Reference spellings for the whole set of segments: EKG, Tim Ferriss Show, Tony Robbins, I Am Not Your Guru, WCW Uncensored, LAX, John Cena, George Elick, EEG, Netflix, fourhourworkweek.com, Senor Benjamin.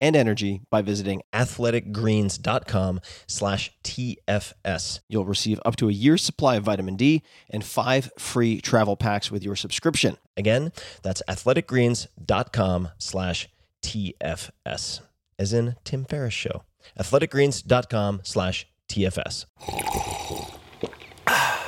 and energy by visiting athleticgreens.com/TFS. You'll receive up to a year's supply of vitamin D and 5 free travel packs with your subscription. Again, that's athleticgreens.com/TFS, as in Tim Ferriss Show. athleticgreens.com/TFS.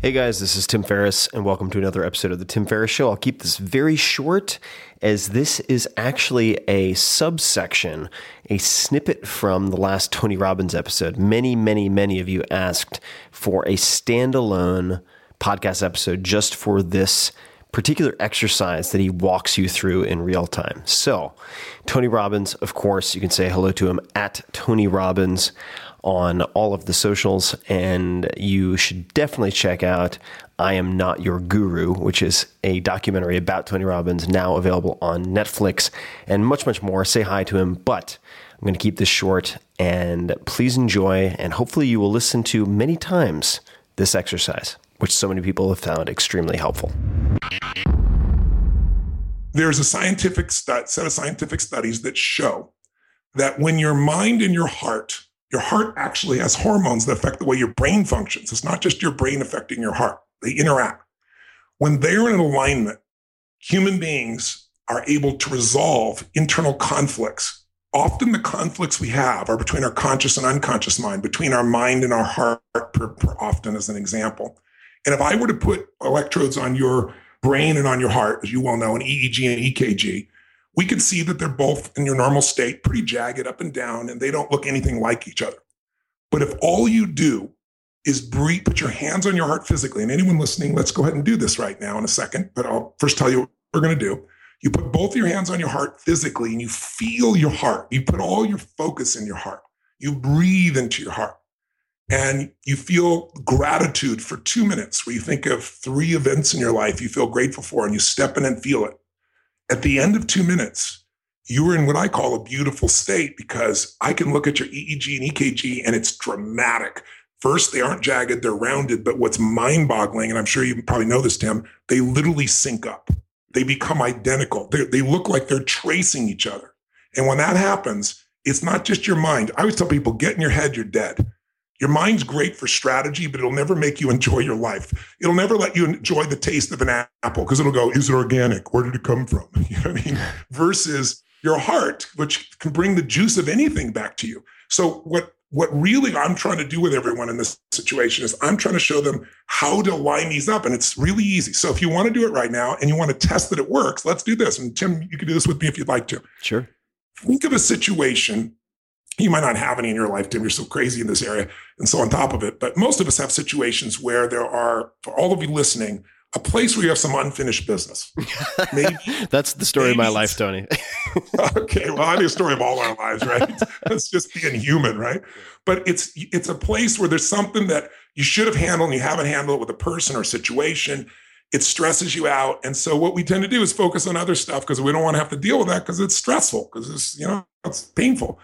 Hey guys, this is Tim Ferriss, and welcome to another episode of The Tim Ferriss Show. I'll keep this very short, as this is actually a subsection, a snippet from the last Tony Robbins episode. Many, many, many of you asked for a standalone podcast episode just for this particular exercise that he walks you through in real time. So, Tony Robbins, of course, you can say hello to him at Tony Robbins on all of the socials, and you should definitely check out I Am Not Your Guru, which is a documentary about Tony Robbins now available on Netflix, and much, much more. Say hi to him, but I'm going to keep this short, and please enjoy, and hopefully you will listen to many times this exercise, which so many people have found extremely helpful. There's a set of scientific studies that show that when your mind and your heart actually has hormones that affect the way your brain functions. It's not just your brain affecting your heart. They interact. When they're in alignment, human beings are able to resolve internal conflicts. Often the conflicts we have are between our conscious and unconscious mind, between our mind and our heart, often as an example. And if I were to put electrodes on your brain and on your heart, as you well know, an EEG and EKG, we can see that they're both in your normal state, pretty jagged up and down, and they don't look anything like each other. But if all you do is breathe, put your hands on your heart physically, and anyone listening, let's go ahead and do this right now in a second, but I'll first tell you what we're going to do. You put both your hands on your heart physically, and you feel your heart. You put all your focus in your heart. You breathe into your heart. And you feel gratitude for 2 minutes, where you think of 3 events in your life you feel grateful for, and you step in and feel it. At the end of 2 minutes, you are in what I call a beautiful state, because I can look at your EEG and EKG, and it's dramatic. First, they aren't jagged, they're rounded, but what's mind-boggling, and I'm sure you probably know this, Tim, they literally sync up. They become identical. They look like they're tracing each other. And when that happens, it's not just your mind. I always tell people, get in your head, you're dead. Your mind's great for strategy, but it'll never make you enjoy your life. It'll never let you enjoy the taste of an apple, because it'll go, is it organic? Where did it come from? You know what I mean? Versus your heart, which can bring the juice of anything back to you. So what really I'm trying to do with everyone in this situation is I'm trying to show them how to line these up, and it's really easy. So if you want to do it right now and you want to test that it works, let's do this. And Tim, you can do this with me if you'd like to. Sure. Think of a situation. You might not have any in your life, Tim. You're so crazy in this area and so on top of it. But most of us have situations where there are, for all of you listening, a place where you have some unfinished business. Maybe that's the story of my life, Tony. Okay. Well, I mean, the story of all our lives, right? That's just being human, right? But it's a place where there's something that you should have handled and you haven't handled it with a person or situation. It stresses you out. And so what we tend to do is focus on other stuff because we don't want to have to deal with that because it's stressful, because it's, you know, it's painful.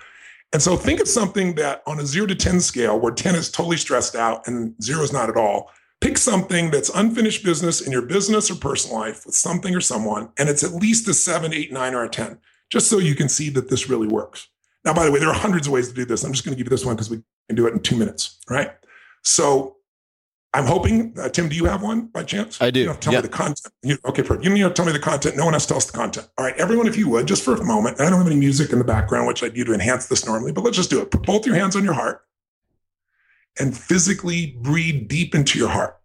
And so think of something that on a 0 to 10 scale where 10 is totally stressed out and 0 is not at all. Pick something that's unfinished business in your business or personal life with something or someone, and it's at least a 7, 8, 9, or a 10, just so you can see that this really works. Now, by the way, there are hundreds of ways to do this. I'm just going to give you this one because we can do it in 2 minutes, right? So I'm hoping, Tim, do you have one by chance? I do. You don't have to tell me the content. Okay, perfect. You don't have to tell me the content. No one has to tell us the content. All right, everyone, if you would, just for a moment, I don't have any music in the background, which I do to enhance this normally, but let's just do it. Put both your hands on your heart and physically breathe deep into your heart.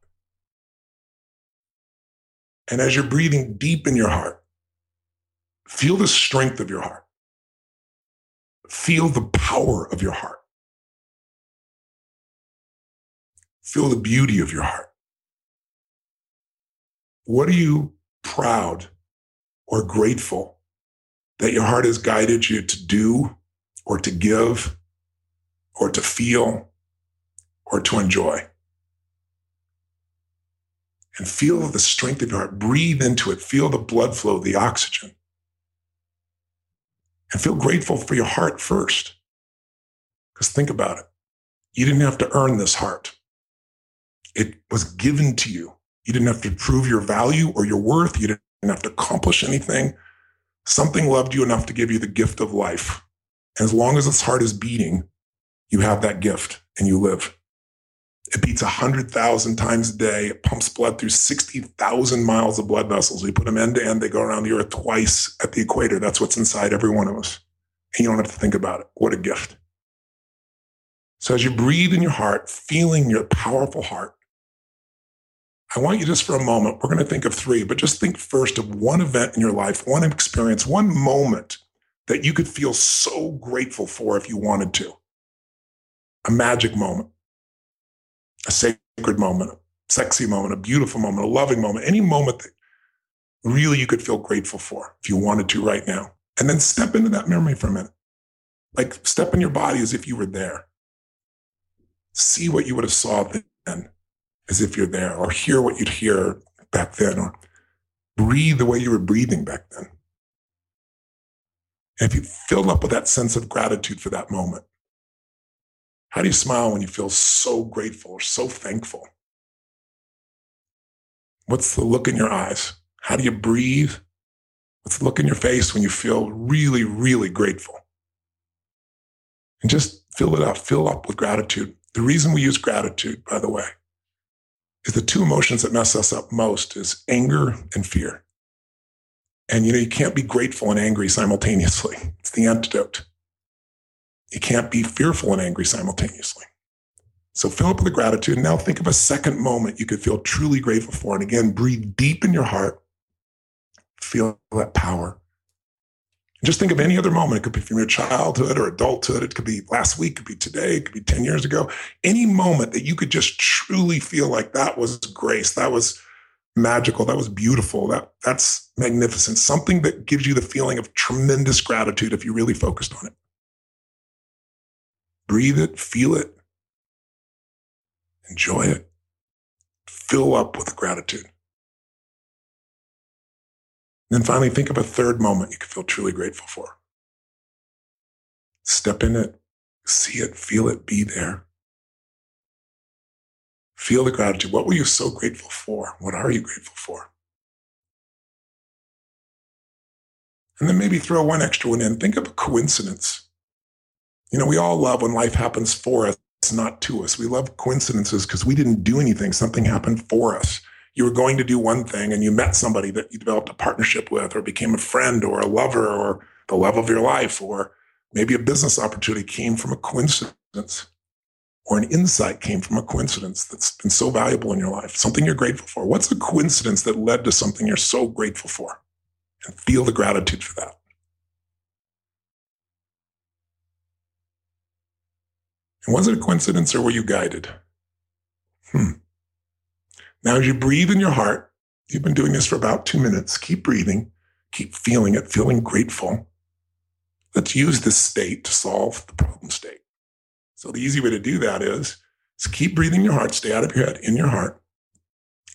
And as you're breathing deep in your heart, feel the strength of your heart. Feel the power of your heart. Feel the beauty of your heart. What are you proud or grateful that your heart has guided you to do or to give or to feel or to enjoy? And feel the strength of your heart. Breathe into it. Feel the blood flow, the oxygen. And feel grateful for your heart first. Because think about it. You didn't have to earn this heart. It was given to you. You didn't have to prove your value or your worth. You didn't have to accomplish anything. Something loved you enough to give you the gift of life. And as long as this heart is beating, you have that gift and you live. It beats 100,000 times a day. It pumps blood through 60,000 miles of blood vessels. We put them end to end. They go around the earth twice at the equator. That's what's inside every one of us. And you don't have to think about it. What a gift. So as you breathe in your heart, feeling your powerful heart, I want you just for a moment, we're going to think of 3, but just think first of one event in your life, one experience, one moment that you could feel so grateful for if you wanted to. A magic moment, a sacred moment, a sexy moment, a beautiful moment, a loving moment, any moment that really you could feel grateful for if you wanted to right now. And then step into that memory for a minute. Like step in your body as if you were there. See what you would have saw then as if you're there, or hear what you'd hear back then, or breathe the way you were breathing back then. And if you filled up with that sense of gratitude for that moment, how do you smile when you feel so grateful or so thankful? What's the look in your eyes? How do you breathe? What's the look in your face when you feel really, really grateful? And just fill up with gratitude. The reason we use gratitude, by the way, is the 2 emotions that mess us up most is anger and fear. And you know, you can't be grateful and angry simultaneously. It's the antidote. You can't be fearful and angry simultaneously. So fill up with the gratitude. Now think of a second moment you could feel truly grateful for. And again, breathe deep in your heart. Feel that power. And just think of any other moment. It could be from your childhood or adulthood. It could be last week, it could be today, it could be 10 years ago. Any moment that you could just truly feel like that was grace, that was magical, that was beautiful, that's magnificent. Something that gives you the feeling of tremendous gratitude if you really focused on it. Breathe it, feel it, enjoy it, fill up with gratitude. And then finally, think of a third moment you can feel truly grateful for. Step in it, see it, feel it, be there. Feel the gratitude. What were you so grateful for? What are you grateful for? And then maybe throw one extra one in. Think of a coincidence. You know, we all love when life happens for us, not to us. We love coincidences because we didn't do anything. Something happened for us. You were going to do one thing and you met somebody that you developed a partnership with or became a friend or a lover or the love of your life, or maybe a business opportunity came from a coincidence, or an insight came from a coincidence that's been so valuable in your life, something you're grateful for. What's a coincidence that led to something you're so grateful for? And feel the gratitude for that. And was it a coincidence, or were you guided? Now, as you breathe in your heart, you've been doing this for about 2 minutes. Keep breathing. Keep feeling it, feeling grateful. Let's use this state to solve the problem state. So the easy way to do that is keep breathing your heart, stay out of your head, in your heart,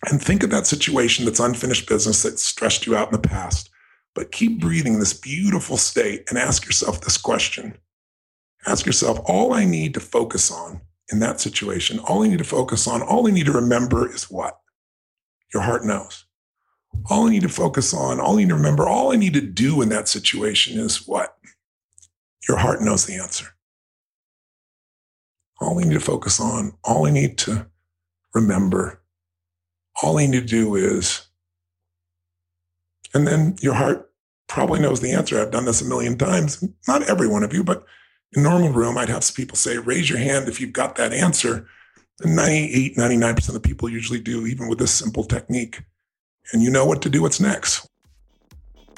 and think of that situation that's unfinished business that stressed you out in the past. But keep breathing this beautiful state and ask yourself this question. Ask yourself, all I need to focus on in that situation, all I need to focus on, all I need to remember is what? Your heart knows. All I need to focus on, all I need to remember, all I need to do in that situation is what? Your heart knows the answer. All I need to focus on, all I need to remember, all I need to do is, and then your heart probably knows the answer. I've done this a million times. Not every one of you, but in a normal room, I'd have some people say, raise your hand if you've got that answer. And 98, 99% of people usually do, even with this simple technique. And you know what to do, what's next.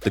the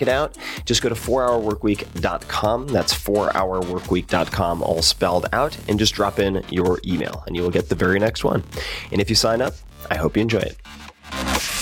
it out. Just go to fourhourworkweek.com. That's fourhourworkweek.com, all spelled out, and just drop in your email and you will get the very next one. And if you sign up, I hope you enjoy it.